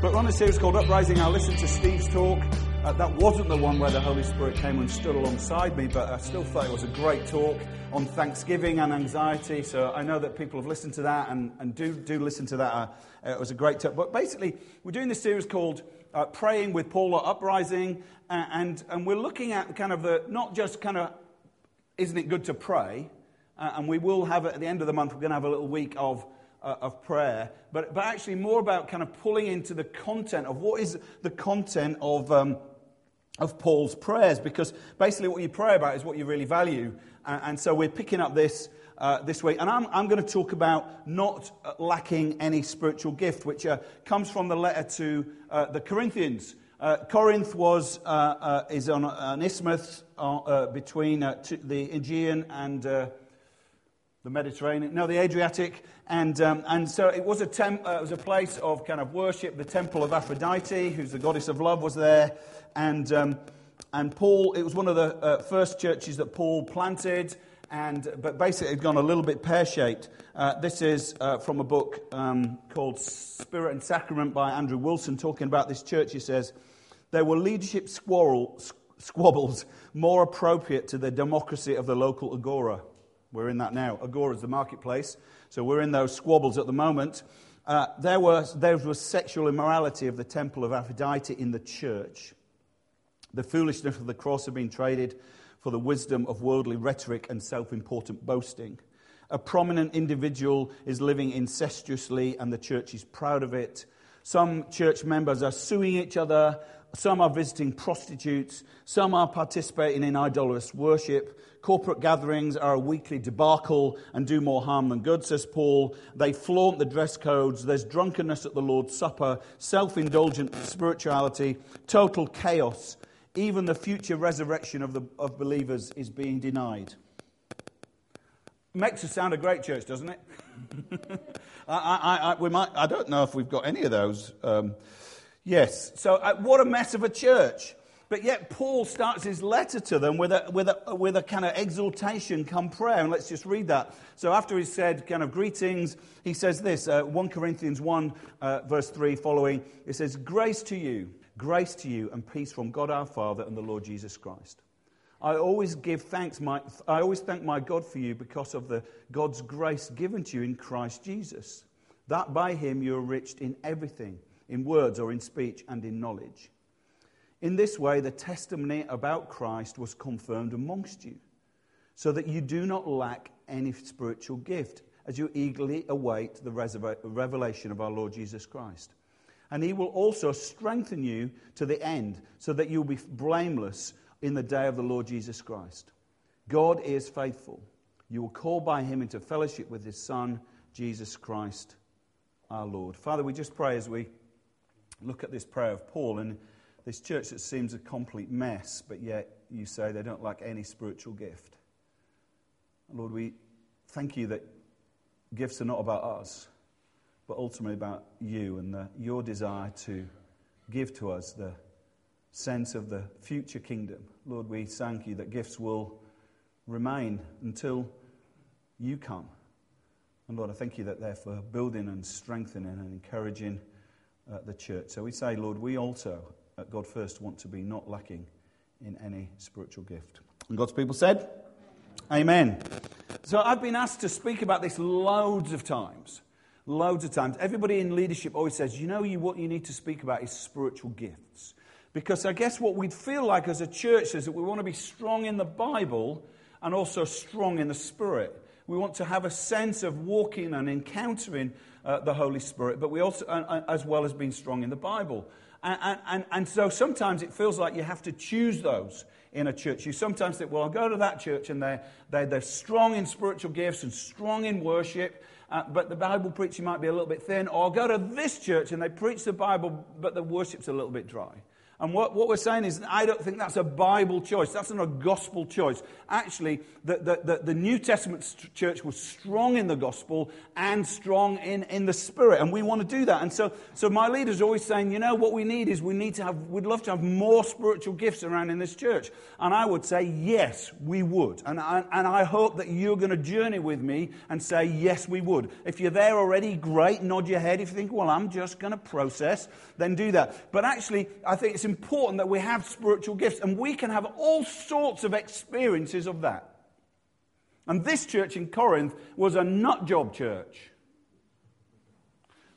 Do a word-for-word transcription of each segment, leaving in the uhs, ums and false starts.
We're on a series called Uprising. I listened to Steve's talk. Uh, that wasn't the one where the Holy Spirit came and stood alongside me, but I still thought it was a great talk on Thanksgiving and anxiety. So I know that people have listened to that and, and do, do listen to that. Uh, it was a great talk. But basically, we're doing this series called uh, Praying with Paula, Uprising, uh, and, and we're looking at kind of the, not just kind of, isn't it good to pray? Uh, and we will have, at the end of the month, we're going to have a little week of Uh, of prayer, but but actually more about kind of pulling into the content of what is the content of um, of Paul's prayers, because basically what you pray about is what you really value, uh, and so we're picking up this uh, this week, and I'm I'm going to talk about not lacking any spiritual gift, which uh, comes from the letter to uh, the Corinthians. Uh, Corinth was uh, uh, is on an isthmus uh, uh, between uh, t- the Aegean and uh, the Mediterranean, no, the Adriatic, and um, and so it was a temp, uh, it was a place of kind of worship. The temple of Aphrodite, who's the goddess of love, was there, and um, and Paul. It was one of the uh, first churches that Paul planted, and but basically it'd gone a little bit pear-shaped. Uh, this is uh, from a book um, called Spirit and Sacrament by Andrew Wilson, talking about this church. He says there were leadership squabble, squabbles more appropriate to the democracy of the local agora. We're in that now. Agora is the marketplace, so we're in those squabbles at the moment. Uh, there was there was sexual immorality of the temple of Aphrodite in the church. The foolishness of the cross had been traded for the wisdom of worldly rhetoric and self-important boasting. A prominent individual is living incestuously, and the church is proud of it. Some church members are suing each other. Some are visiting prostitutes. Some are participating in idolatrous worship. Corporate gatherings are a weekly debacle and do more harm than good, says Paul. They flaunt the dress codes. There's drunkenness at the Lord's Supper, self-indulgent spirituality, total chaos. Even the future resurrection of, the, of believers is being denied. Makes us sound a great church, doesn't it? I, I, I, we might, I don't know if we've got any of those. Um, yes, so uh, what a mess of a church. But yet Paul starts his letter to them with a with a, with a kind of exhortation come prayer. And let's just read that. So after he said kind of greetings, he says this, uh, First Corinthians one, uh, verse three following. It says, grace to you, grace to you and peace from God our Father and the Lord Jesus Christ. I always give thanks, my, I always thank my God for you because of the God's grace given to you in Christ Jesus, that by him you are enriched in everything, in words or in speech and in knowledge. In this way, the testimony about Christ was confirmed amongst you, so that you do not lack any spiritual gift as you eagerly await the revelation of our Lord Jesus Christ. And he will also strengthen you to the end, so that you will be blameless in the day of the Lord Jesus Christ. God is faithful. You will call by him into fellowship with his Son, Jesus Christ, our Lord. Father, we just pray as we look at this prayer of Paul and this church that seems a complete mess, but yet you say they don't lack any spiritual gift. Lord, we thank you that gifts are not about us, but ultimately about you and the, your desire to give to us the sense of the future kingdom. Lord, we thank you that gifts will remain until you come. And Lord, I thank you that they're for building and strengthening and encouraging uh, the church. So we say, Lord, we also God first want to be not lacking in any spiritual gift. And God's people said, amen. So I've been asked to speak about this loads of times, loads of times. Everybody in leadership always says, you know, you what you need to speak about is spiritual gifts. Because I guess what we'd feel like as a church is that we want to be strong in the Bible and also strong in the Spirit. We want to have a sense of walking and encountering uh, the Holy Spirit, but we also, uh, as well as being strong in the Bible. And, and, and, and so sometimes it feels like you have to choose those in a church. You sometimes think, well, I'll go to that church and they're, they're, they're strong in spiritual gifts and strong in worship, uh, but the Bible preaching might be a little bit thin. Or I'll go to this church and they preach the Bible, but the worship's a little bit dry. And what, what we're saying is, I don't think that's a Bible choice. That's not a gospel choice. Actually, the, the, the, the New Testament church was strong in the gospel and strong in, in the spirit. And we want to do that. And so so my leader's always saying, you know, what we need is we need to have, we'd love to have more spiritual gifts around in this church. And I would say, yes, we would. And I, and I hope that you're going to journey with me and say, yes, we would. If you're there already, great, nod your head. If you think, well, I'm just going to process, then do that. But actually, I think it's important that we have spiritual gifts, and we can have all sorts of experiences of that. And this church in Corinth was a nutjob church.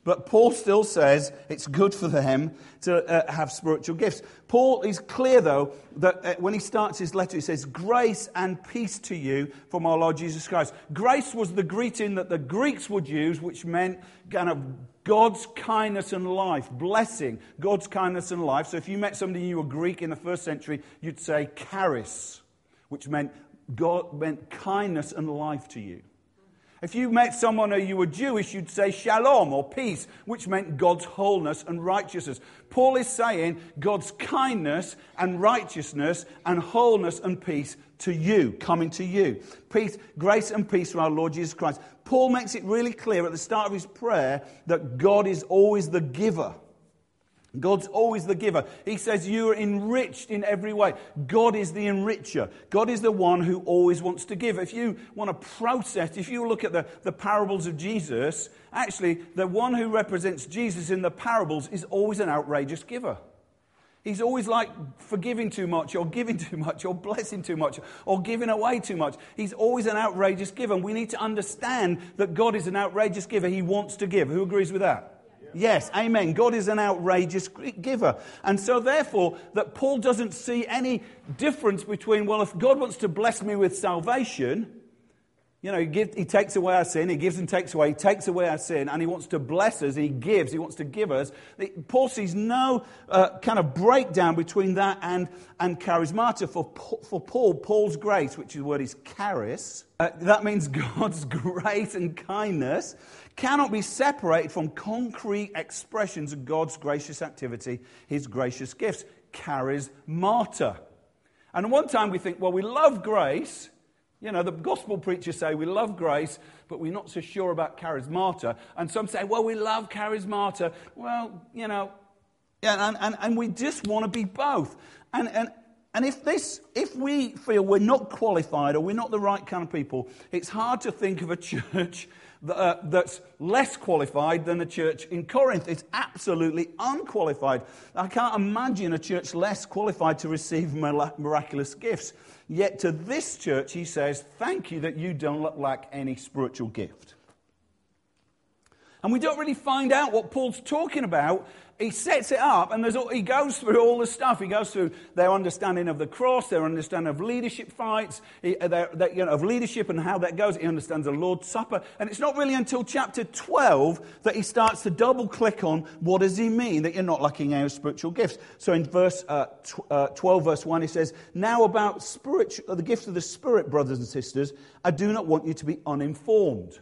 But Paul still says it's good for them to uh, have spiritual gifts. Paul is clear, though, that uh, when he starts his letter, he says, grace and peace to you from our Lord Jesus Christ. Grace was the greeting that the Greeks would use, which meant kind of God's kindness and life, blessing, God's kindness and life. So if you met somebody and you were Greek in the first century, you'd say charis, which meant God meant kindness and life to you. If you met someone or you were Jewish, you'd say shalom or peace, which meant God's wholeness and righteousness. Paul is saying God's kindness and righteousness and wholeness and peace to you, coming to you. Peace, grace and peace from our Lord Jesus Christ. Paul makes it really clear at the start of his prayer that God is always the giver. God's always the giver. He says you are enriched in every way. God is the enricher. God is the one who always wants to give. If you want to process, if you look at the, the parables of Jesus, actually the one who represents Jesus in the parables is always an outrageous giver. He's always like forgiving too much or giving too much or blessing too much or giving away too much. He's always an outrageous giver. And we need to understand that God is an outrageous giver. He wants to give. Who agrees with that? Yes, amen. God is an outrageous giver. And so therefore, that Paul doesn't see any difference between, well, if God wants to bless me with salvation, you know, he, gives, he takes away our sin, he gives and takes away, he takes away our sin, and he wants to bless us, he gives, he wants to give us. Paul sees no uh, kind of breakdown between that and, and charismata. For, for Paul, Paul's grace, which the word is charis, uh, that means God's grace and kindness, cannot be separated from concrete expressions of God's gracious activity, his gracious gifts, charismata. And one time we think, well, we love grace. You know, the gospel preachers say we love grace, but we're not so sure about charismata. And some say, well, we love charismata. Well, you know, and, and, and we just want to be both. And, and, and if this, if we feel we're not qualified or we're not the right kind of people, it's hard to think of a church that, uh, that's less qualified than a church in Corinth. It's absolutely unqualified. I can't imagine a church less qualified to receive miraculous gifts. Yet to this church, he says, thank you that you don't lack any spiritual gift. And we don't really find out what Paul's talking about. He sets it up and there's all, he goes through all the stuff. He goes through their understanding of the cross, their understanding of leadership fights, their, their, you know, of leadership and how that goes. He understands the Lord's Supper. And it's not really until chapter twelve that he starts to double click on what does he mean that you're not lacking any spiritual gifts. So in verse uh, tw- uh, twelve, verse one, he says, now about spiritual, the gifts of the Spirit, brothers and sisters, I do not want you to be uninformed.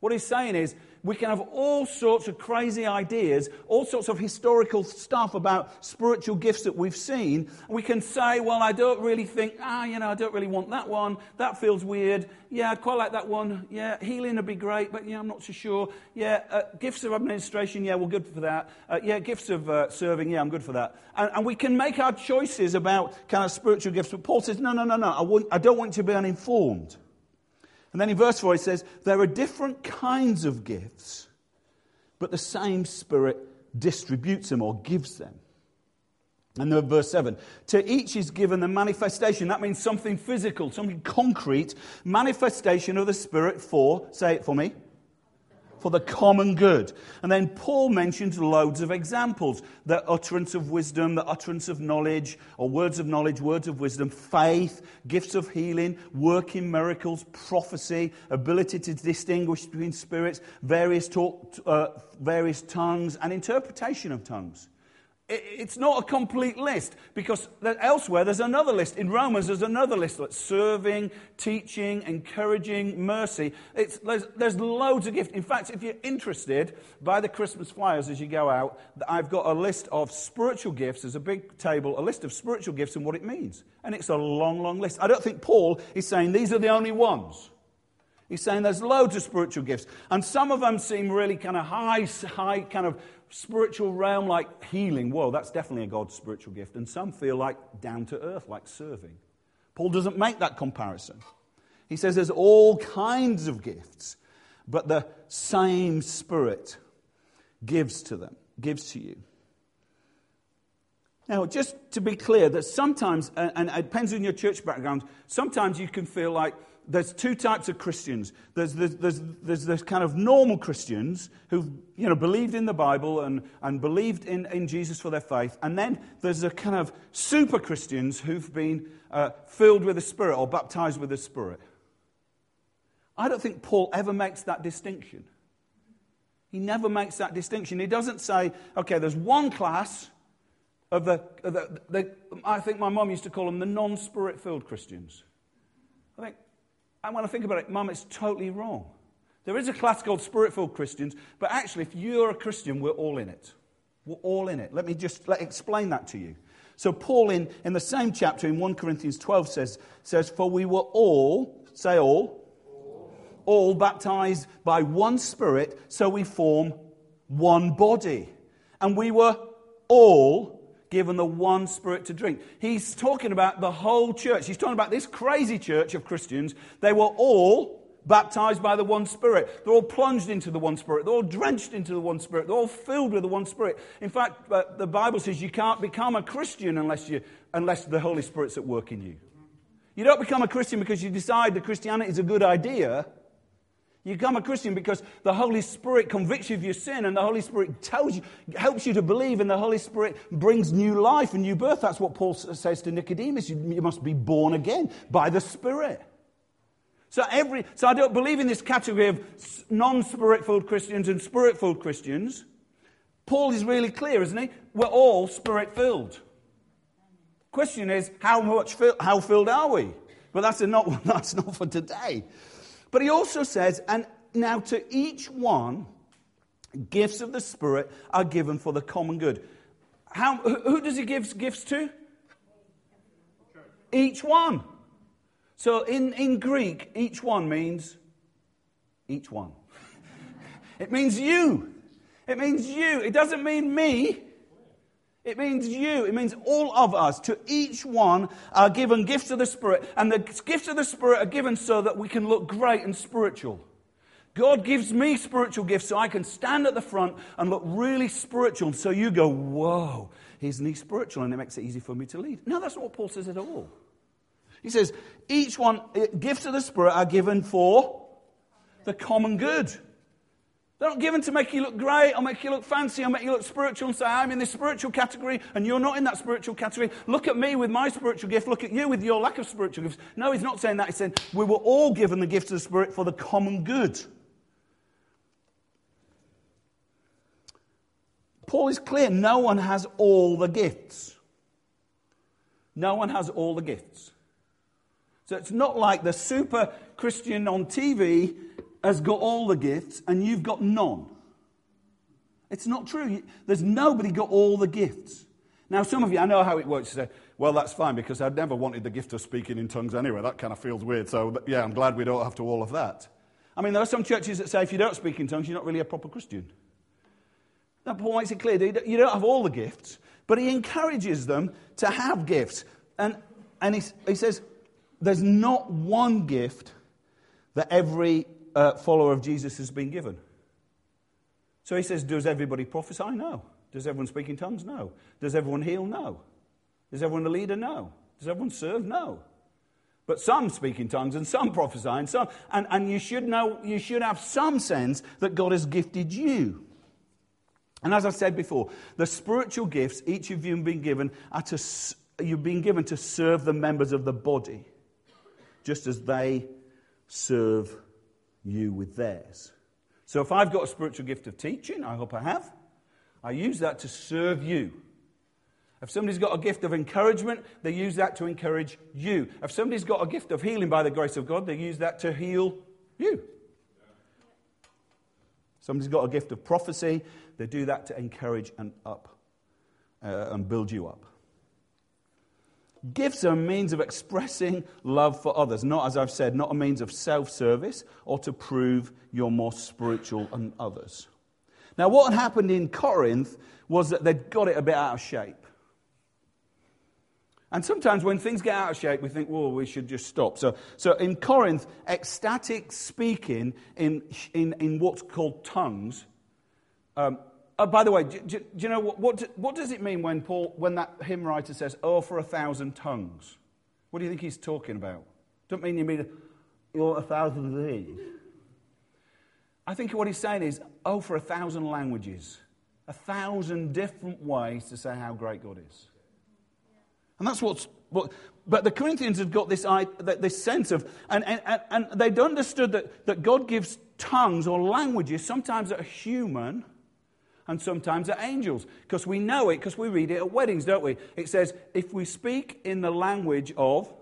What he's saying is, we can have all sorts of crazy ideas, all sorts of historical stuff about spiritual gifts that we've seen. We can say, well, I don't really think, ah, you know, I don't really want that one. That feels weird. Yeah, I'd quite like that one. Yeah, healing would be great, but yeah, I'm not so sure. Yeah, uh, gifts of administration, yeah, we're good for that. Uh, yeah, gifts of uh, serving, yeah, I'm good for that. And, and we can make our choices about kind of spiritual gifts. But Paul says, no, no, no, no, I, want, I don't want you to be uninformed. And then in verse four, he says, there are different kinds of gifts, but the same Spirit distributes them or gives them. And then verse seven, to each is given the manifestation. That means something physical, something concrete, manifestation of the Spirit for, say it for me, for the common good. And then Paul mentions loads of examples, the utterance of wisdom, the utterance of knowledge, or words of knowledge, words of wisdom, faith, gifts of healing, working miracles, prophecy, ability to distinguish between spirits, various, talk, uh, various tongues, and interpretation of tongues. It's not a complete list, because elsewhere there's another list. In Romans there's another list. Serving, teaching, encouraging, mercy. It's, there's, there's loads of gifts. In fact, if you're interested, buy the Christmas flyers as you go out. I've got a list of spiritual gifts. There's a big table, a list of spiritual gifts and what it means. And it's a long, long list. I don't think Paul is saying these are the only ones. He's saying there's loads of spiritual gifts. And some of them seem really kind of high, high kind of spiritual realm, like healing. Whoa, that's definitely a God's spiritual gift. And some feel like down to earth, like serving. Paul doesn't make that comparison. He says there's all kinds of gifts, but the same Spirit gives to them, gives to you. Now, just to be clear, that sometimes, and it depends on your church background, sometimes you can feel like, there's two types of Christians. There's there's there's, there's the kind of normal Christians who've you know believed in the Bible and, and believed in, in Jesus for their faith, and then there's the kind of super Christians who've been uh, filled with the Spirit or baptized with the Spirit. I don't think Paul ever makes that distinction. He never makes that distinction. He doesn't say, okay, there's one class of the, of the, the I think my mum used to call them the non-Spirit filled Christians. I think. And when I think about it, Mum, it's totally wrong. There is a class called Spirit-filled Christians, but actually, if you're a Christian, we're all in it. We're all in it. Let me just let explain that to you. So Paul, in, in the same chapter, in First Corinthians twelve, says, says, For we were all, say all, all, all baptized by one Spirit, so we form one body. And we were all given the one Spirit to drink. He's talking about the whole church. He's talking about this crazy church of Christians. They were all baptized by the one Spirit. They're all plunged into the one Spirit. They're all drenched into the one Spirit. They're all filled with the one Spirit. In fact, uh, the Bible says you can't become a Christian unless you unless the Holy Spirit's at work in you. You don't become a Christian because you decide that Christianity is a good idea. You become a Christian because the Holy Spirit convicts you of your sin, and the Holy Spirit tells you, helps you to believe, and the Holy Spirit brings new life and new birth. That's what Paul says to Nicodemus. You, you must be born again by the Spirit. So every, so I don't believe in this category of non-Spirit-filled Christians and Spirit-filled Christians. Paul is really clear, isn't he? We're all Spirit-filled. Question is, how much fill, how filled are we? But that's not that's not for today. But he also says, and now to each one, gifts of the Spirit are given for the common good. How, who does he give gifts to? Each one. So in, in Greek, each one means each one. It means you. It means you. It doesn't mean me. It means you. It means all of us. To each one are given gifts of the Spirit. And the gifts of the Spirit are given so that we can look great and spiritual. God gives me spiritual gifts so I can stand at the front and look really spiritual. So you go, whoa, isn't he spiritual? And it makes it easy for me to lead. No, that's not what Paul says at all. He says, each one, gifts of the Spirit are given for the common good. They're not given to make you look great or make you look fancy or make you look spiritual and say, I'm in this spiritual category and you're not in that spiritual category. Look at me with my spiritual gift. Look at you with your lack of spiritual gifts. No, he's not saying that. He's saying we were all given the gifts of the Spirit for the common good. Paul is clear. No one has all the gifts. No one has all the gifts. So it's not like the super Christian on T V has got all the gifts and you've got none. It's not true. There's nobody got all the gifts. Now, some of you, I know how it works. You say, well, that's fine because I'd never wanted the gift of speaking in tongues anyway. That kind of feels weird. So, yeah, I'm glad we don't have to all of that. I mean, there are some churches that say if you don't speak in tongues, you're not really a proper Christian. Now, Paul makes it clear that you don't have all the gifts, but he encourages them to have gifts. And, and he, he says there's not one gift that every Uh, follower of Jesus has been given. So he says, does everybody prophesy? No. Does everyone speak in tongues? No. Does everyone heal? No. Is everyone a leader? No. Does everyone serve? No. But some speak in tongues and some prophesy and some, and, and you should know, you should have some sense that God has gifted you. And as I said before, the spiritual gifts each of you have been given are to, you've been given to serve the members of the body, just as they serve you with theirs. So if I've got a spiritual gift of teaching, I hope I have, I use that to serve you. If somebody's got a gift of encouragement, they use that to encourage you. If somebody's got a gift of healing by the grace of God, they use that to heal you. Somebody's got a gift of prophecy, they do that to encourage and up uh, and build you up. Gifts are a means of expressing love for others, not, as I've said, not a means of self-service or to prove you're more spiritual than others. Now, what happened in Corinth was that they'd got it a bit out of shape. And sometimes when things get out of shape, we think, well, we should just stop. So so in Corinth, ecstatic speaking in in, in what's called tongues. Um, oh, by the way, do, do, do you know, what what what does it mean when Paul, when that hymn writer says, oh, for a thousand tongues? What do you think he's talking about? Don't mean you mean, oh, a thousand of these. I think what he's saying is, oh, for a thousand languages. A thousand different ways to say how great God is. And that's what's, what, but the Corinthians had got this this sense of, and, and, and they'd understood that, that God gives tongues or languages, sometimes that are human and sometimes at angels. Because we know it, because we read it at weddings, don't we? It says, if we speak in the language of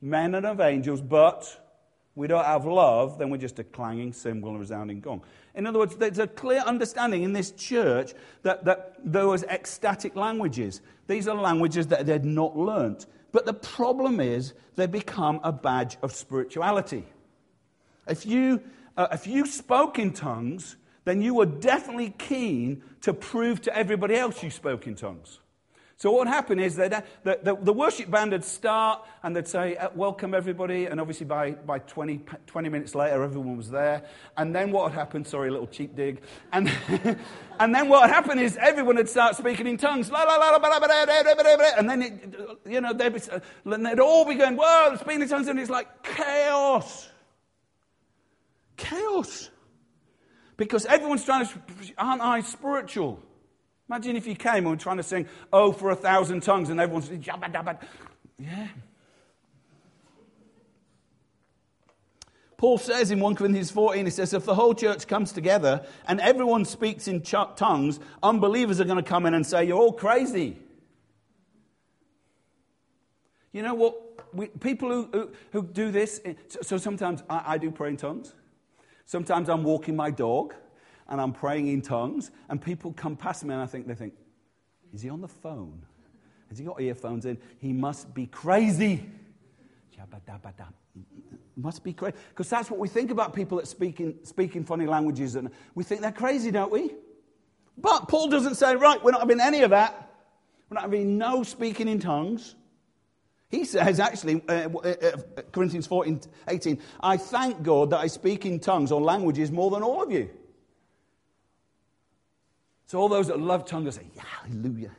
men and of angels, but we don't have love, then we're just a clanging cymbal and a resounding gong. In other words, there's a clear understanding in this church that, that there was ecstatic languages. These are languages that they'd not learnt. But the problem is they become a badge of spirituality. If you, uh, if you spoke in tongues, then you were definitely keen to prove to everybody else you spoke in tongues. So what would happen is that the, the worship band would start and they'd say, welcome everybody. And obviously by, by twenty, twenty minutes later, everyone was there. And then what would happen, sorry, a little cheap dig. And, and then what would happen is everyone would start speaking in tongues. La, la, la, la, and then, it, you know, they'd, be, and they'd all be going, whoa, speaking in tongues. And it's like chaos. Chaos. Because everyone's trying to, aren't I spiritual? Imagine if you came and were trying to sing, oh, for a thousand tongues, and everyone's, yeah. Paul says in First Corinthians fourteen, he says, if the whole church comes together and everyone speaks in tongues, unbelievers are going to come in and say, you're all crazy. You know what? We, people who, who, who do this, so, so sometimes I, I do pray in tongues. Sometimes I'm walking my dog. And I'm praying in tongues, and people come past me, and I think they think, "Is he on the phone? Has he got earphones in? He must be crazy. Must be crazy." Because that's what we think about people that speak in speaking funny languages, and we think they're crazy, don't we? But Paul doesn't say, "Right, we're not having any of that. We're not having no speaking in tongues." He says, actually, uh, uh, Corinthians fourteen eighteen, "I thank God that I speak in tongues or languages more than all of you." So all those that love tongues say, yeah, hallelujah.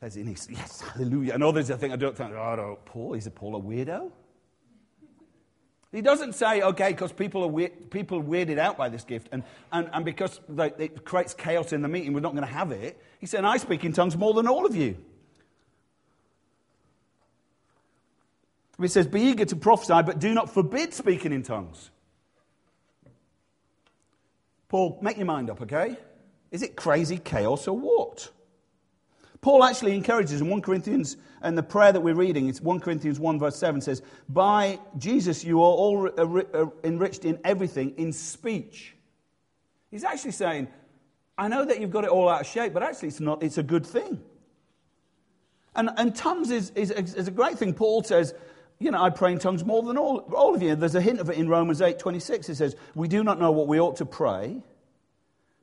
As in, yes, hallelujah. And others that think, I don't think, oh, no, Paul, is Paul a weirdo? He doesn't say, okay, because people are weird, people are weirded out by this gift, and, and, and because they, it creates chaos in the meeting, we're not going to have it. He said, I speak in tongues more than all of you. He says, be eager to prophesy, but do not forbid speaking in tongues. Paul, make your mind up, okay? Is it crazy chaos or what? Paul actually encourages in First Corinthians, and the prayer that we're reading, it's First Corinthians one verse seven, says, by Jesus you are all enriched in everything, in speech. He's actually saying, I know that you've got it all out of shape, but actually it's not, it's a good thing. And, and tongues is, is, is a great thing. Paul says, you know, I pray in tongues more than all, all of you. There's a hint of it in Romans eight twenty-six. It says, we do not know what we ought to pray,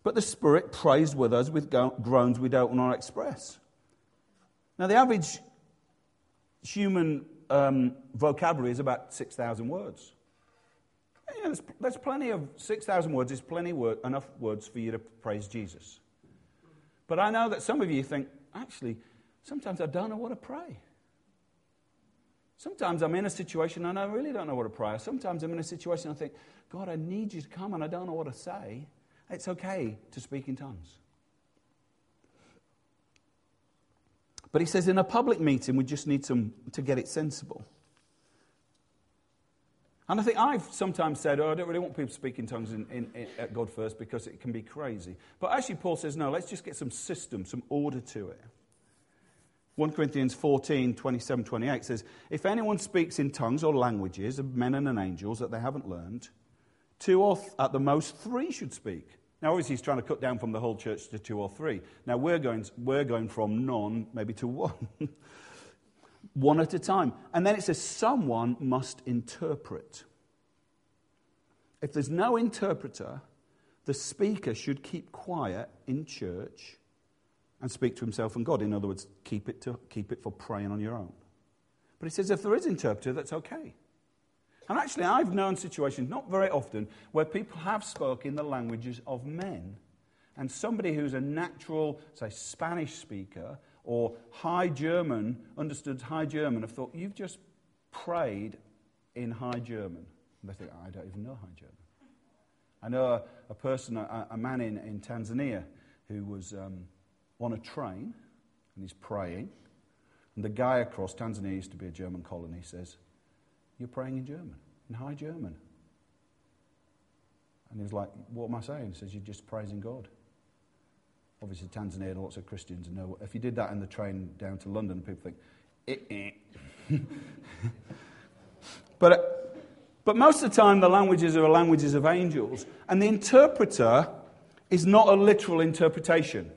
but the Spirit prays with us with groans we don't want to express. Now, the average human um, vocabulary is about six thousand words. You know, there's, there's plenty of six thousand words. There's plenty word, enough words for you to praise Jesus. But I know that some of you think, actually, sometimes I don't know what to pray. Sometimes I'm in a situation and I really don't know what to pray. Sometimes I'm in a situation and I think, God, I need you to come and I don't know what to say. It's okay to speak in tongues. But he says in a public meeting, we just need some to get it sensible. And I think I've sometimes said, oh, I don't really want people to speak in tongues in, in, in, at God First because it can be crazy. But actually Paul says, no, let's just get some system, some order to it. First Corinthians fourteen, twenty-seven, twenty-eight says, if anyone speaks in tongues or languages of men and angels that they haven't learned, two or th- at the most three should speak. Now, obviously, he's trying to cut down from the whole church to two or three. Now, we're going, we're going from none maybe to one. One at a time. And then it says, someone must interpret. If there's no interpreter, the speaker should keep quiet in church and speak to himself and God. In other words, keep it to, keep it for praying on your own. But he says, if there is interpreter, that's okay. And actually, I've known situations, not very often, where people have spoken the languages of men. And somebody who's a natural, say, Spanish speaker or High German, understood High German, have thought, you've just prayed in High German. And they think, I don't even know High German. I know a, a person, a, a man in, in Tanzania who was um, on a train and he's praying. And the guy across Tanzania used to be a German colony, says, you're praying in German, in High German. And he was like, what am I saying? He says, you're just praising God. Obviously, Tanzania had lots of Christians. And no, if you did that in the train down to London, people think, eh, eh. But, but most of the time, the languages are languages of angels. And the interpreter is not a literal interpretation.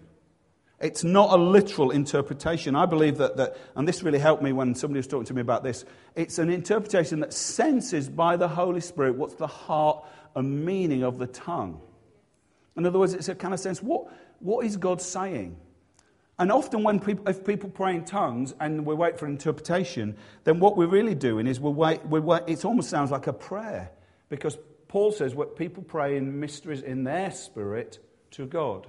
It's not a literal interpretation. I believe that, that, and this really helped me when somebody was talking to me about this, it's an interpretation that senses by the Holy Spirit what's the heart and meaning of the tongue. In other words, it's a kind of sense, what what is God saying? And often when people, if people pray in tongues and we wait for interpretation, then what we're really doing is we're wait, we're wait, it almost sounds like a prayer. Because Paul says what people pray in mysteries in their spirit to God.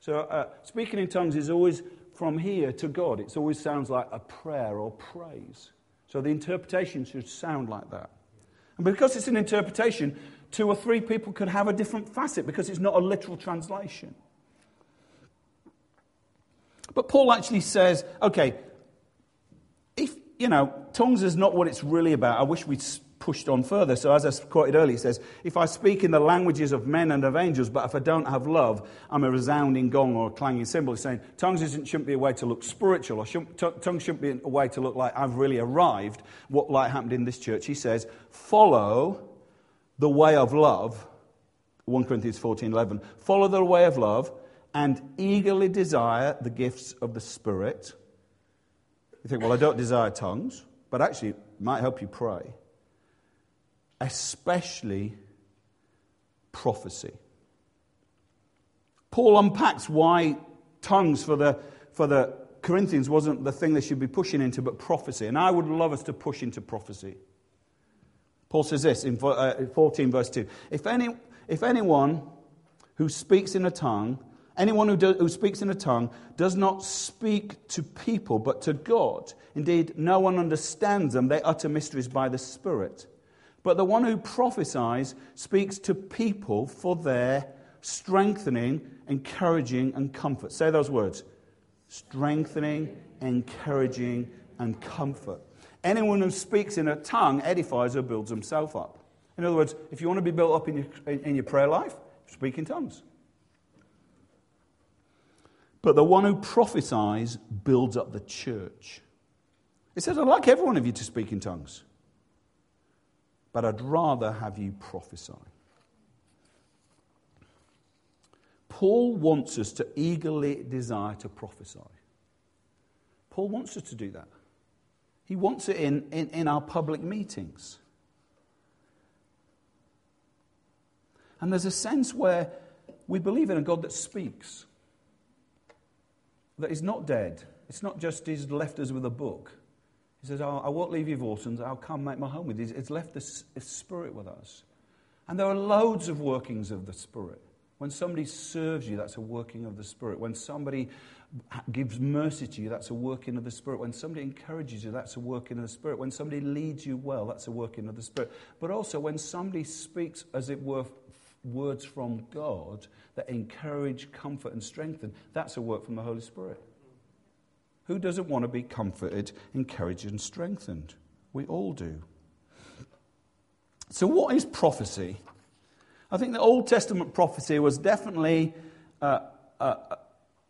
So uh, speaking in tongues is always from here to God. It always sounds like a prayer or praise. So the interpretation should sound like that. And because it's an interpretation, two or three people could have a different facet because it's not a literal translation. But Paul actually says, okay, if, you know, tongues is not what it's really about. I wish we'd pushed on further. So as I quoted earlier, he says, if I speak in the languages of men and of angels, but if I don't have love, I'm a resounding gong or a clanging cymbal. He's saying, tongues isn't, shouldn't be a way to look spiritual, or shouldn't, t- tongues shouldn't be a way to look like I've really arrived. What like happened in this church? He says, follow the way of love, First Corinthians fourteen eleven, follow the way of love and eagerly desire the gifts of the Spirit. You think, well, I don't desire tongues, but actually it might help you pray. Especially prophecy. Paul unpacks why tongues for the for the Corinthians wasn't the thing they should be pushing into, but prophecy. And I would love us to push into prophecy. Paul says this in fourteen verse two. If any, if anyone who speaks in a tongue, anyone who, do, who speaks in a tongue does not speak to people but to God. Indeed, no one understands them. They utter mysteries by the Spirit. But the one who prophesies speaks to people for their strengthening, encouraging, and comfort. Say those words. Strengthening, encouraging, and comfort. Anyone who speaks in a tongue edifies or builds himself up. In other words, if you want to be built up in your, in your prayer life, speak in tongues. But the one who prophesies builds up the church. It says, I'd like every one of you to speak in tongues, but I'd rather have you prophesy. Paul wants us to eagerly desire to prophesy. Paul wants us to do that. He wants it in, in, in our public meetings. And there's a sense where we believe in a God that speaks, that is not dead. It's not just he's left us with a book. He says, I won't leave you orphans, I'll come make my home with you. It's left the Spirit with us. And there are loads of workings of the Spirit. When somebody serves you, that's a working of the Spirit. When somebody gives mercy to you, that's a working of the Spirit. When somebody encourages you, that's a working of the Spirit. When somebody leads you well, that's a working of the Spirit. But also when somebody speaks, as it were, words from God that encourage, comfort, and strengthen, that's a work from the Holy Spirit. Who doesn't want to be comforted, encouraged, and strengthened? We all do. So what is prophecy? I think the Old Testament prophecy was definitely uh, uh,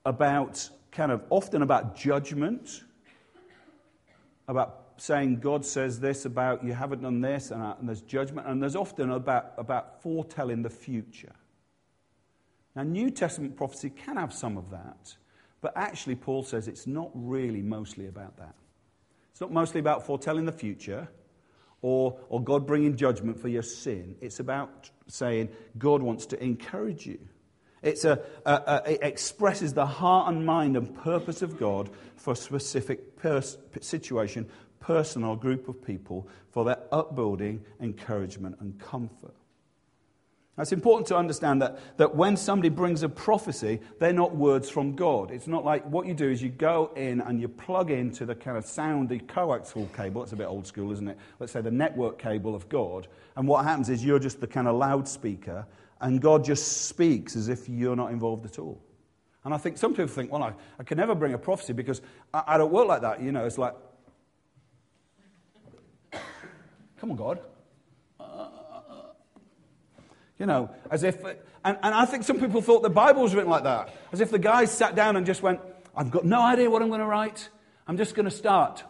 about, kind of, often about judgment, about saying God says this about you haven't done this, and, and there's judgment, and there's often about, about foretelling the future. Now, New Testament prophecy can have some of that, but actually Paul says it's not really mostly about that. It's not mostly about foretelling the future or, or God bringing judgment for your sin. It's about saying God wants to encourage you. It's a, a, a, it expresses the heart and mind and purpose of God for a specific pers- situation, person or group of people for their upbuilding, encouragement and comfort. Now, it's important to understand that, that when somebody brings a prophecy, they're not words from God. It's not like what you do is you go in and you plug into the kind of soundy coaxial cable. It's a bit old school, isn't it? Let's say the network cable of God. And what happens is you're just the kind of loudspeaker, and God just speaks as if you're not involved at all. And I think some people think, well, I, I can never bring a prophecy because I, I don't work like that. You know, it's like, come on, God. Uh, you know, as if, and, and I think some people thought the Bible was written like that. As if the guy sat down and just went, I've got no idea what I'm going to write. I'm just going to start.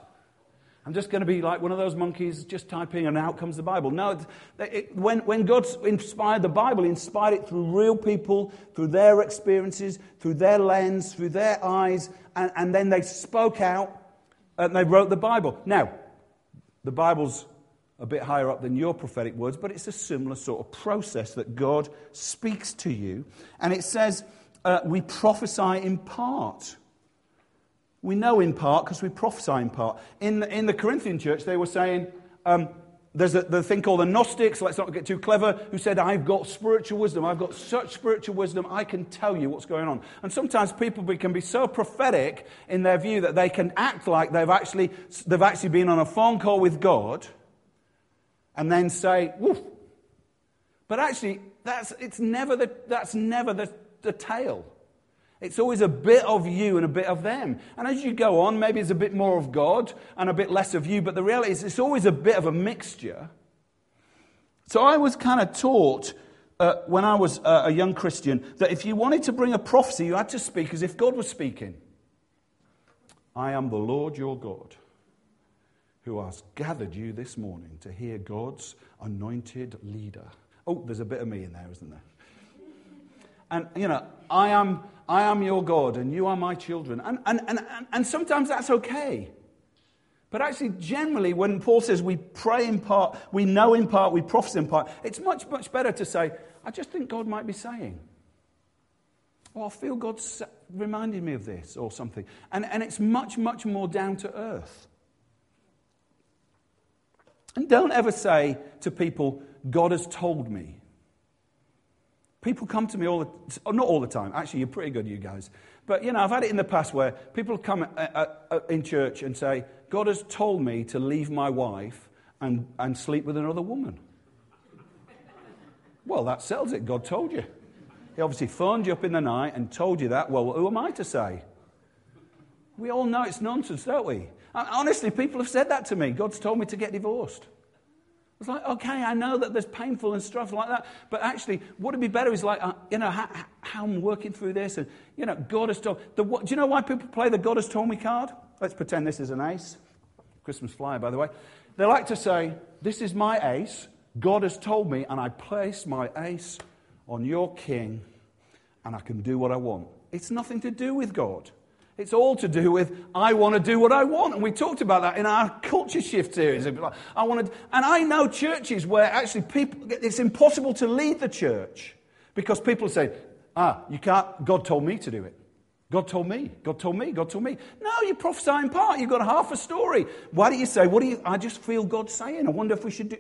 I'm just going to be like one of those monkeys just typing and out comes the Bible. No, it, it, when, when God inspired the Bible, He inspired it through real people, through their experiences, through their lens, through their eyes, and, and then they spoke out and they wrote the Bible. Now, the Bible's a bit higher up than your prophetic words, but it's a similar sort of process that God speaks to you. And it says uh, we prophesy in part. We know in part because we prophesy in part. In the, in the Corinthian church, they were saying, um, there's a the thing called the Gnostics, let's not get too clever, who said, I've got spiritual wisdom. I've got such spiritual wisdom, I can tell you what's going on. And sometimes people be, can be so prophetic in their view that they can act like they've actually they've actually been on a phone call with God and then say, woof. But actually, that's it's never the, that's never the, the tale. It's always a bit of you and a bit of them. And as you go on, maybe it's a bit more of God and a bit less of you. But the reality is it's always a bit of a mixture. So I was kind of taught uh, when I was uh, a young Christian that if you wanted to bring a prophecy, you had to speak as if God was speaking. I am the Lord your God, who has gathered you this morning to hear God's anointed leader. Oh, there's a bit of me in there, isn't there? And, you know, I am... I am your God and you are my children. And, and, and, and sometimes that's okay. But actually, generally, when Paul says we pray in part, we know in part, we prophesy in part, it's much, much better to say, I just think God might be saying. Or I feel God's reminding me of this or something. And, and it's much, much more down to earth. And don't ever say to people, God has told me. People come to me all the oh, not all the time. Actually, you're pretty good, you guys. But, you know, I've had it in the past where people come uh, uh, in church and say, God has told me to leave my wife and, and sleep with another woman. Well, that sells it. God told you. He obviously phoned you up in the night and told you that. Well, who am I to say? We all know it's nonsense, don't we? And honestly, people have said that to me. God's told me to get divorced. It's like, okay, I know that there's painful and stuff like that, but actually, what would be better is like, uh, you know, how, how I'm working through this, and, you know, God has told the. Do you know why people play the God has told me card? Let's pretend this is an ace. Christmas flyer, by the way. They like to say, this is my ace, God has told me, and I place my ace on your king, and I can do what I want. It's nothing to do with God. It's all to do with, I want to do what I want. And we talked about that in our Culture Shift series. I want to, and I know churches where actually people, it's impossible to lead the church because people say, ah, you can't, God told me to do it. God told me, God told me, God told me. No, you prophesy in part. You've got half a story. Why don't you say, what do you, I just feel God saying. I wonder if we should do.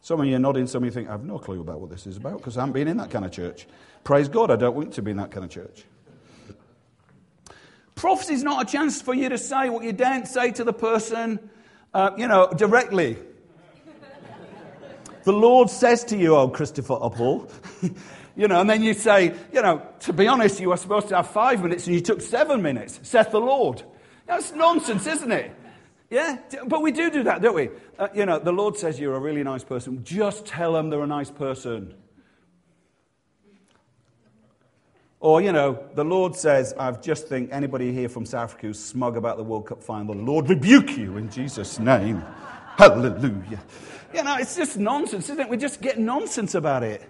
Some of you are nodding, some of you think, I have no clue about what this is about because I haven't been in that kind of church. Praise God, I don't want to be in that kind of church. Prophecy is not a chance for you to say what you daren't say to the person, uh, you know, directly. The Lord says to you, oh, Christopher or Paul, you know, and then you say, you know, to be honest, you were supposed to have five minutes and you took seven minutes, saith the Lord. That's nonsense, isn't it? Yeah, but we do do that, don't we? Uh, you know, the Lord says you're a really nice person. Just tell them they're a nice person. Or, you know, the Lord says, I just think anybody here from South Africa who's smug about the World Cup final, the Lord rebuke you in Jesus' name. Hallelujah. You know, it's just nonsense, isn't it? We just get nonsense about it.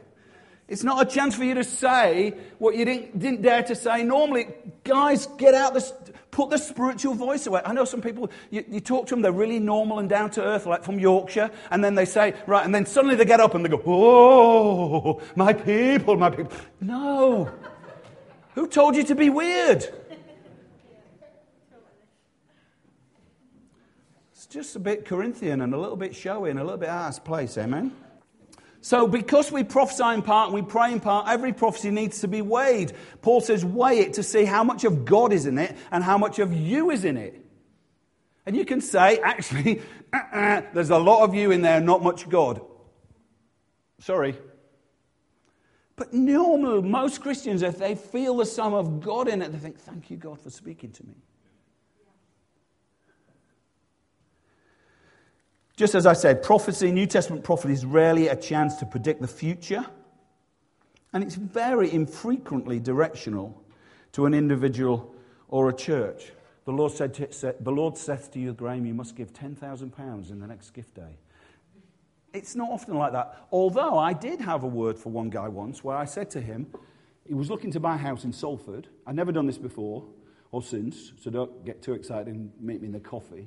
It's not a chance for you to say what you didn't, didn't dare to say. Normally, guys, get out this, put the spiritual voice away. I know some people, you, you talk to them, they're really normal and down to earth, like from Yorkshire, and then they say, right, and then suddenly they get up and they go, oh, my people, my people. No. Who told you to be weird? It's just a bit Corinthian and a little bit showy and a little bit out of place, amen? So because we prophesy in part and we pray in part, every prophecy needs to be weighed. Paul says weigh it to see how much of God is in it and how much of you is in it. And you can say, actually, uh-uh, there's a lot of you in there, not much God. Sorry. But normally, most Christians, if they feel the sum of God in it, they think, thank you, God, for speaking to me. Just as I said, prophecy, New Testament prophecy is rarely a chance to predict the future. And it's very infrequently directional to an individual or a church. The Lord said, to, the Lord saith to you, Graham, you must give ten thousand pounds in the next gift day. It's not often like that. Although I did have a word for one guy once where I said to him, he was looking to buy a house in Salford. I've never done this before or since, so don't get too excited and meet me in the coffee.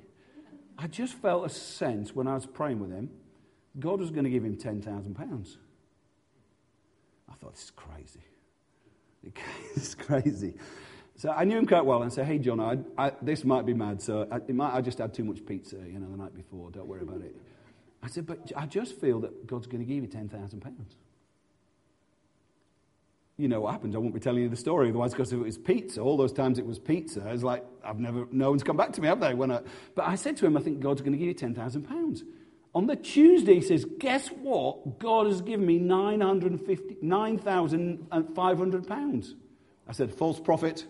I just felt a sense when I was praying with him, God was going to give him ten thousand pounds. I thought, this is crazy. This is crazy. So I knew him quite well and said, hey, John, I, I, this might be mad. So I, it might, I just had too much pizza, you know, the night before. Don't worry about it. I said, but I just feel that God's going to give you ten thousand pounds. You know what happens. I won't be telling you the story. Otherwise, because if it was pizza, all those times it was pizza, it's like, I've never, no one's come back to me, have they? When I, but I said to him, I think God's going to give you ten thousand pounds. On the Tuesday, he says, guess what? God has given me nine thousand five hundred pounds. I said, false prophet.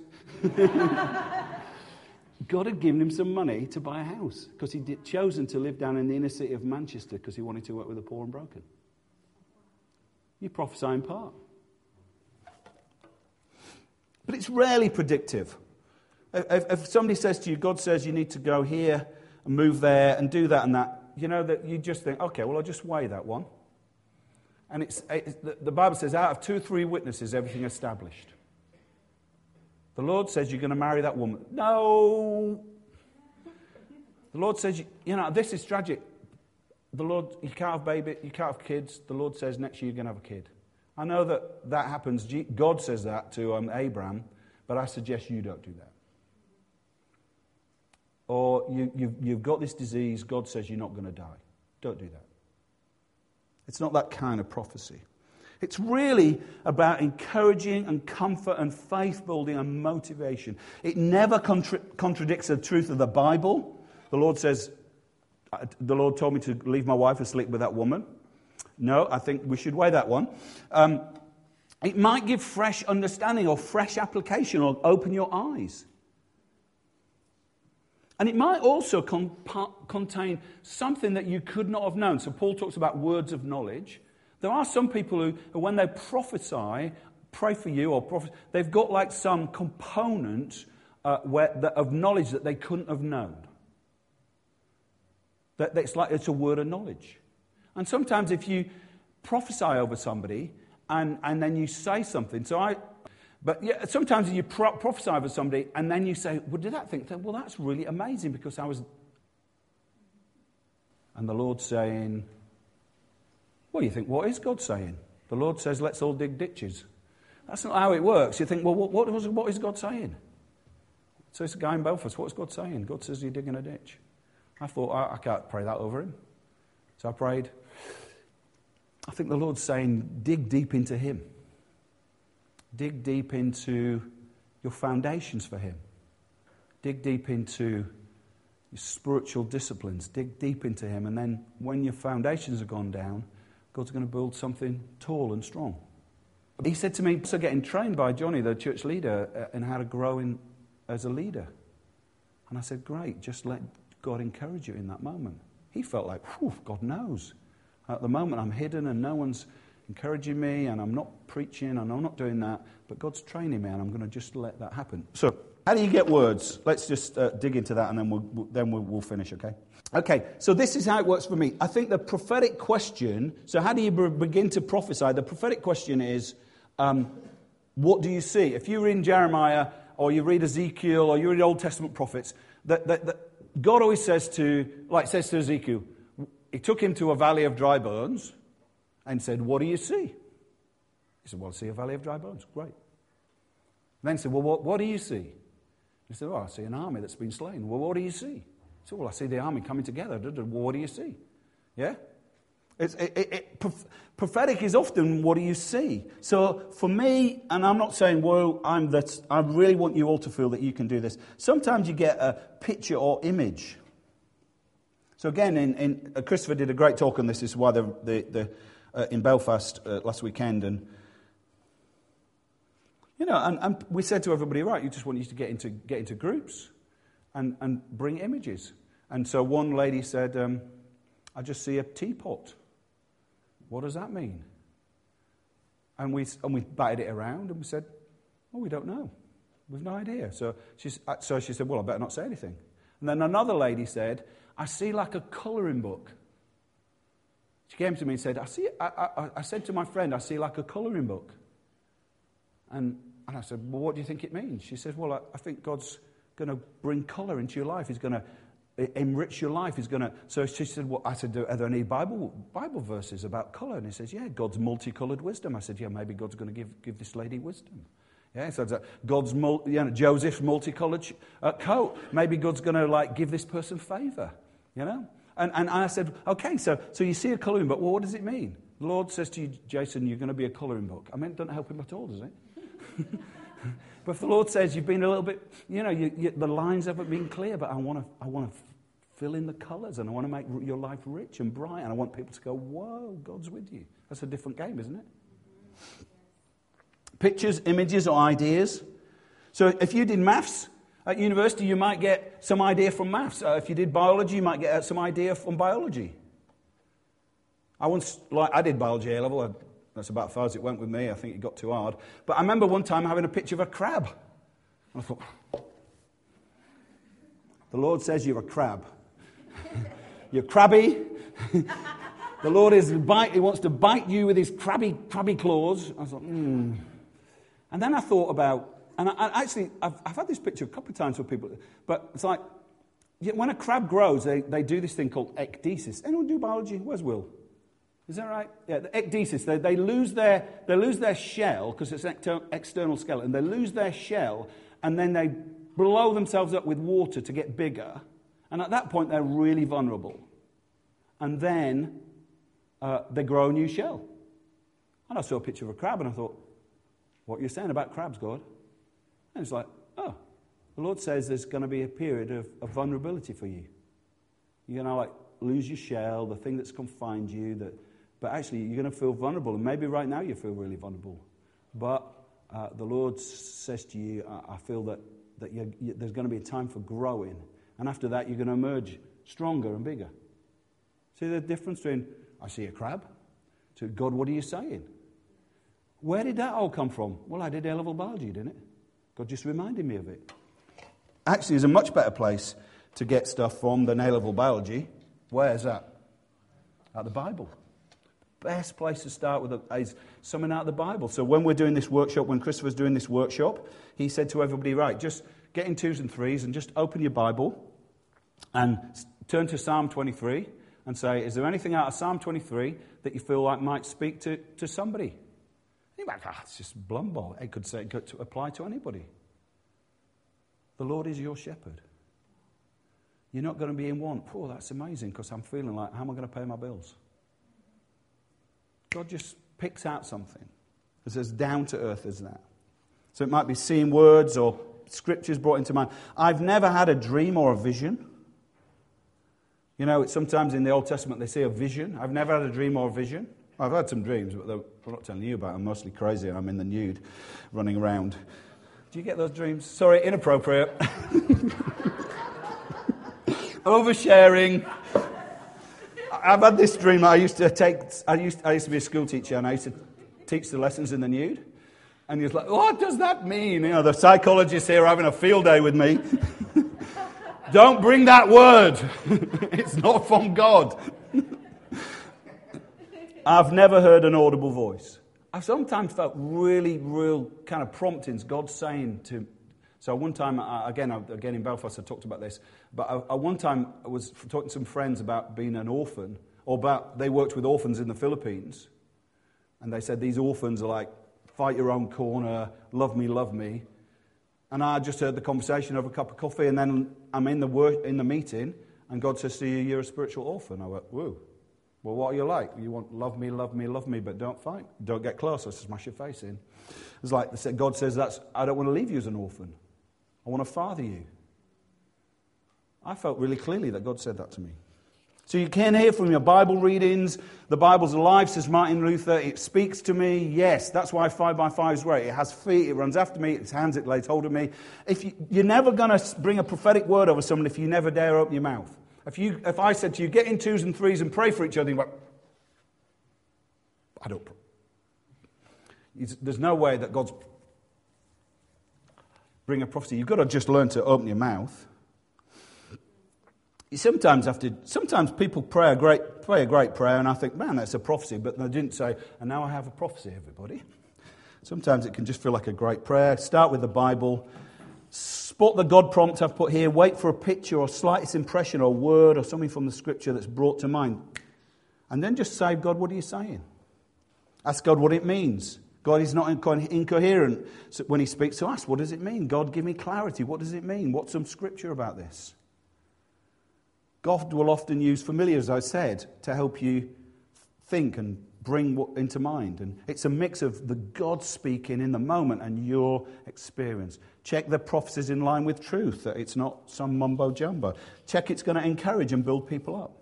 God had given him some money to buy a house because he'd chosen to live down in the inner city of Manchester because he wanted to work with the poor and broken. You prophesy in part. But it's rarely predictive. If, if somebody says to you, God says you need to go here and move there and do that and that, you know, that you just think, okay, well, I'll just weigh that one. And it's, it's the Bible says, out of two or three witnesses, everything established. The Lord says you're going to marry that woman. No. The Lord says, you, you know, this is tragic. The Lord, you can't have baby, you can't have kids. The Lord says next year you're going to have a kid. I know that that happens. God says that to um, Abraham, but I suggest you don't do that. Or you, you've, you've got this disease. God says you're not going to die. Don't do that. It's not that kind of prophecy. It's really about encouraging and comfort and faith building and motivation. It never contra- contradicts the truth of the Bible. The Lord says, the Lord told me to leave my wife asleep with that woman. No, I think we should weigh that one. Um, it might give fresh understanding or fresh application or open your eyes. And it might also con- contain something that you could not have known. So Paul talks about words of knowledge. There are some people who, who when they prophesy, pray for you or prophesy, they've got like some component uh, where, that, of knowledge that they couldn't have known. That, that it's like it's a word of knowledge. And sometimes if you prophesy over somebody and, and then you say something, so I, but yeah, sometimes you pro- prophesy over somebody and then you say, well, did that think that? Well, that's really amazing because I was, and the Lord's saying, well, you think, what is God saying? The Lord says, let's all dig ditches. That's not how it works. You think, well, what, what, was, what is God saying? So it's a guy in Belfast. What's God saying? God says you're digging a ditch. I thought, I, I can't pray that over him. So I prayed. I think the Lord's saying, dig deep into him. Dig deep into your foundations for him. Dig deep into your spiritual disciplines. Dig deep into him. And then when your foundations are gone down, God's going to build something tall and strong. He said to me, so getting trained by Johnny, the church leader, in how to grow in as a leader. And I said, great, just let God encourage you in that moment. He felt like, whew, God knows. At the moment I'm hidden and no one's encouraging me, and I'm not preaching, and I'm not doing that, but God's training me, and I'm going to just let that happen. So, how do you get words? Let's just uh, dig into that, and then we'll, we'll then we'll, we'll finish. Okay. Okay. So this is how it works for me. I think the prophetic question. So how do you begin to prophesy? The prophetic question is, um, what do you see? If you read Jeremiah, or you read Ezekiel, or you read Old Testament prophets, that, that, that God always says to, like says to Ezekiel, he took him to a valley of dry bones, and said, "What do you see?" He said, "Well, I see a valley of dry bones." Great. And then he said, "Well, what, what do you see?" He said, "Well, I see an army that's been slain." "Well, what do you see?" He said, "Well, I see the army coming together." "Well, what do you see?" Yeah? It's, it, it, it, prophetic is often, what do you see? So for me, and I'm not saying, well, I'm that, I really want you all to feel that you can do this. Sometimes you get a picture or image. So again, in, in uh, Christopher did a great talk on this. This is why the, the, the, uh, in Belfast uh, last weekend, and You know, and, and we said to everybody, right, you just want you to get into get into groups and, and bring images. And so one lady said, um, I just see a teapot. What does that mean? And we and we batted it around and we said, oh, we don't know. We've no idea. So, she's, so she said, well, I better not say anything. And then another lady said, I see like a colouring book. She came to me and said, I see. I, I, I said to my friend, I see like a colouring book. And And I said, well, what do you think it means? She said, well, I, I think God's going to bring colour into your life. He's going to enrich your life. He's going to... So she said, well, I said, are there any Bible Bible verses about colour? And he says, yeah, God's multicoloured wisdom. I said, yeah, maybe God's going to give, give this lady wisdom. Yeah, so it's like God's, mul- you know, Joseph's multicoloured sh- uh, coat. Maybe God's going to, like, give this person favour, you know? And, and I said, okay, so, so you see a colouring book. Well, what does it mean? The Lord says to you, Jason, you're going to be a colouring book. I mean, it doesn't help him at all, does it? But if the Lord says you've been a little bit, you know, you, you, the lines haven't been clear, but I want to, I want to f- fill in the colours, and I want to make r- your life rich and bright, and I want people to go, "Whoa, God's with you." That's a different game, isn't it? Pictures, images, or ideas. So if you did maths at university, you might get some idea from maths. Uh, if you did biology, you might get some idea from biology. I once, like, I did biology A level. I, That's about as far as it went with me. I think it got too hard. But I remember one time having a picture of a crab. And I thought, the Lord says you're a crab. You're crabby. The Lord is bite. He wants to bite you with his crabby, crabby claws. I thought, hmm. And then I thought about, and I, I actually, I've, I've had this picture a couple of times with people, but it's like, when a crab grows, they, they do this thing called ecdysis. Anyone do biology? Where's Will? Is that right? Yeah, the ecdysis. They, they lose their they lose their shell because it's an ecto- external skeleton. They lose their shell and then they blow themselves up with water to get bigger. And at that point, they're really vulnerable. And then uh, they grow a new shell. And I saw a picture of a crab and I thought, what are you saying about crabs, God? And it's like, oh, the Lord says there's going to be a period of, of vulnerability for you. You're going to like lose your shell, the thing that's confined you, that. But actually, you're going to feel vulnerable. And maybe right now you feel really vulnerable. But uh, the Lord says to you, I, I feel that, that you're, you, there's going to be a time for growing. And after that, you're going to emerge stronger and bigger. See the difference between, I see a crab, to God, what are you saying? Where did that all come from? Well, I did A-level biology, didn't it? God just reminded me of it. Actually, there's a much better place to get stuff from than A-level biology. Where's that? At the Bible. Best place to start with is something out of the Bible. So when we're doing this workshop, when Christopher's doing this workshop, he said to everybody, right, just get in twos and threes and just open your Bible and turn to Psalm twenty-three and say, is there anything out of Psalm twenty-three that you feel like might speak to, to somebody? You're like, ah, it's just blumball. It could, say, it could apply to anybody. The Lord is your shepherd. You're not going to be in want. Oh, that's amazing, because I'm feeling like, how am I going to pay my bills? God just picks out something. It's as down to earth as that. So it might be seeing words or scriptures brought into mind. I've never had a dream or a vision. You know, it's sometimes in the Old Testament they say a vision. I've never had a dream or a vision. I've had some dreams, but I'm not telling you about. I'm mostly crazy and I'm in the nude running around. Do you get those dreams? Sorry, inappropriate. Oversharing. I've had this dream. I used to take. I used. I used to be a school teacher, and I used to teach the lessons in the nude. And he was like, "What does that mean?" You know, the psychologists here are having a field day with me. Don't bring that word. It's not from God. I've never heard an audible voice. I've sometimes felt really real kind of promptings, God saying to... So one time, I, again I, again in Belfast, I talked about this, but I, I one time I was talking to some friends about being an orphan, or about they worked with orphans in the Philippines, and they said, these orphans are like, fight your own corner, love me, love me. And I just heard the conversation over a cup of coffee, and then I'm in the work, in the meeting, and God says to you, you're a spiritual orphan. I went, whoa. Well, what are you like? You want love me, love me, love me, but don't fight. Don't get close or smash your face in. It's like God says, that's, I don't want to leave you as an orphan. I want to father you. I felt really clearly that God said that to me. So you can hear from your Bible readings. The Bible's alive, says Martin Luther. It speaks to me. Yes, that's why five by five is great. It has feet. It runs after me. Its hands. It lays hold of me. If you, you're never going to bring a prophetic word over someone if you never dare open your mouth. If you, if I said to you, get in twos and threes and pray for each other, you're like, I don't. There's no way that God's bring a prophecy. You've got to just learn to open your mouth. You sometimes have to. Sometimes people pray a great, pray a great prayer, and I think, man, that's a prophecy. But they didn't say, and now I have a prophecy, everybody. Sometimes it can just feel like a great prayer. Start with the Bible. Spot the God prompt I've put here. Wait for a picture or slightest impression or word or something from the scripture that's brought to mind. And then just say, God, what are you saying? Ask God what it means. God is not inco- incoherent when he speaks to us. What does it mean? God, give me clarity. What does it mean? What's some scripture about this? God will often use familiar, as I said, to help you think and bring what into mind. And it's a mix of the God speaking in the moment and your experience. Check the prophecies in line with truth, that it's not some mumbo-jumbo. Check it's going to encourage and build people up.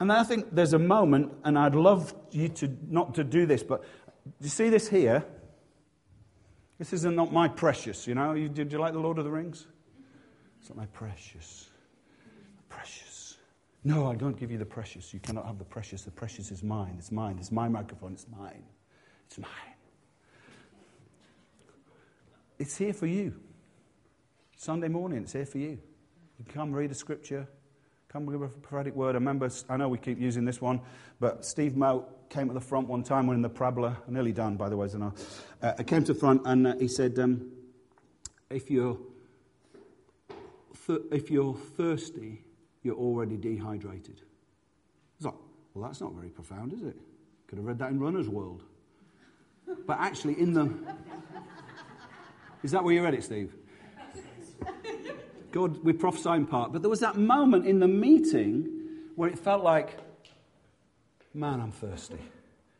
And then I think there's a moment, and I'd love you to not to do this, but you see this here? This is not my precious, you know? You, did you like The Lord of the Rings? It's not my precious. Precious. No, I don't give you the precious. You cannot have the precious. The precious is mine. It's mine. It's my microphone. It's mine. It's mine. It's here for you. Sunday morning, it's here for you. You can come read a scripture. Come with a prophetic word. I remember, I know we keep using this one, but Steve Moe came to the front one time when in the Parabola. I'm nearly done, by the way. So uh, I came to the front and uh, he said, um, if you're th- if you're thirsty, you're already dehydrated. I was like, well, that's not very profound, is it? Could have read that in Runner's World. But actually, in the... Is that where you read it, Steve? God, we prophesy in part. But there was that moment in the meeting where it felt like, man, I'm thirsty.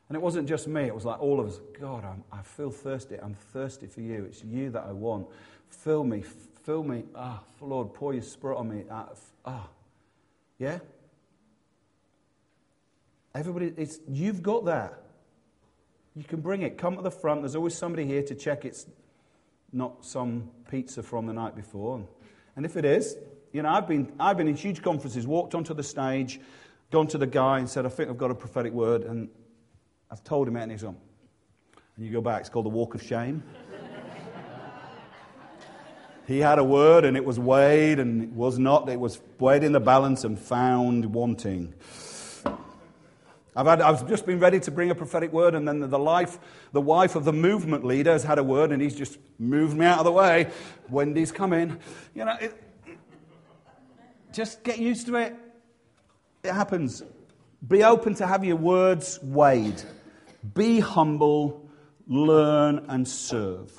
And it wasn't just me. It was like all of us. God, I'm, I feel thirsty. I'm thirsty for you. It's you that I want. Fill me. Fill me. Ah, oh, Lord, pour your spirit on me. Ah, oh. Yeah? Everybody, it's you've got that. You can bring it. Come to the front. There's always somebody here to check it's not some pizza from the night before. And if it is, you know, I've been I've been in huge conferences, walked onto the stage, gone to the guy and said, I think I've got a prophetic word, and I've told him it, and he's on. And you go back, it's called the walk of shame. He had a word, and it was weighed, and it was not, it was weighed in the balance and found wanting. I've, had, I've just been ready to bring a prophetic word, and then the, the, life, the wife of the movement leader has had a word, and he's just moved me out of the way. Wendy's coming. You know, it, it, just get used to it. It happens. Be open to have your words weighed. Be humble, learn, and serve.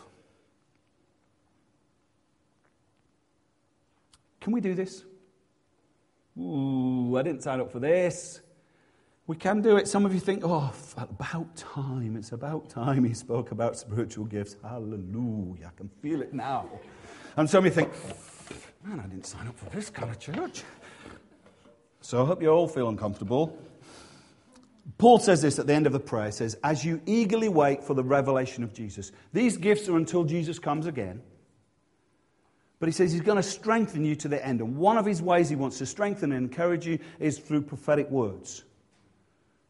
Can we do this? Ooh, I didn't sign up for this. We can do it. Some of you think, oh, about time. It's about time he spoke about spiritual gifts. Hallelujah. I can feel it now. And some of you think, man, I didn't sign up for this kind of church. So I hope you all feel uncomfortable. Paul says this at the end of the prayer. He says, as you eagerly wait for the revelation of Jesus. These gifts are until Jesus comes again. But he says he's going to strengthen you to the end. And one of his ways he wants to strengthen and encourage you is through prophetic words.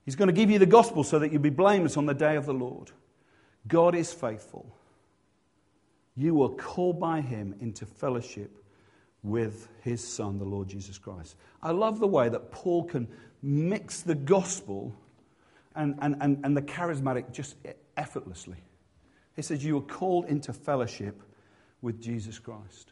He's going to give you the gospel so that you'll be blameless on the day of the Lord. God is faithful. You were called by him into fellowship with his Son, the Lord Jesus Christ. I love the way that Paul can mix the gospel and, and, and, and the charismatic just effortlessly. He says you were called into fellowship with Jesus Christ.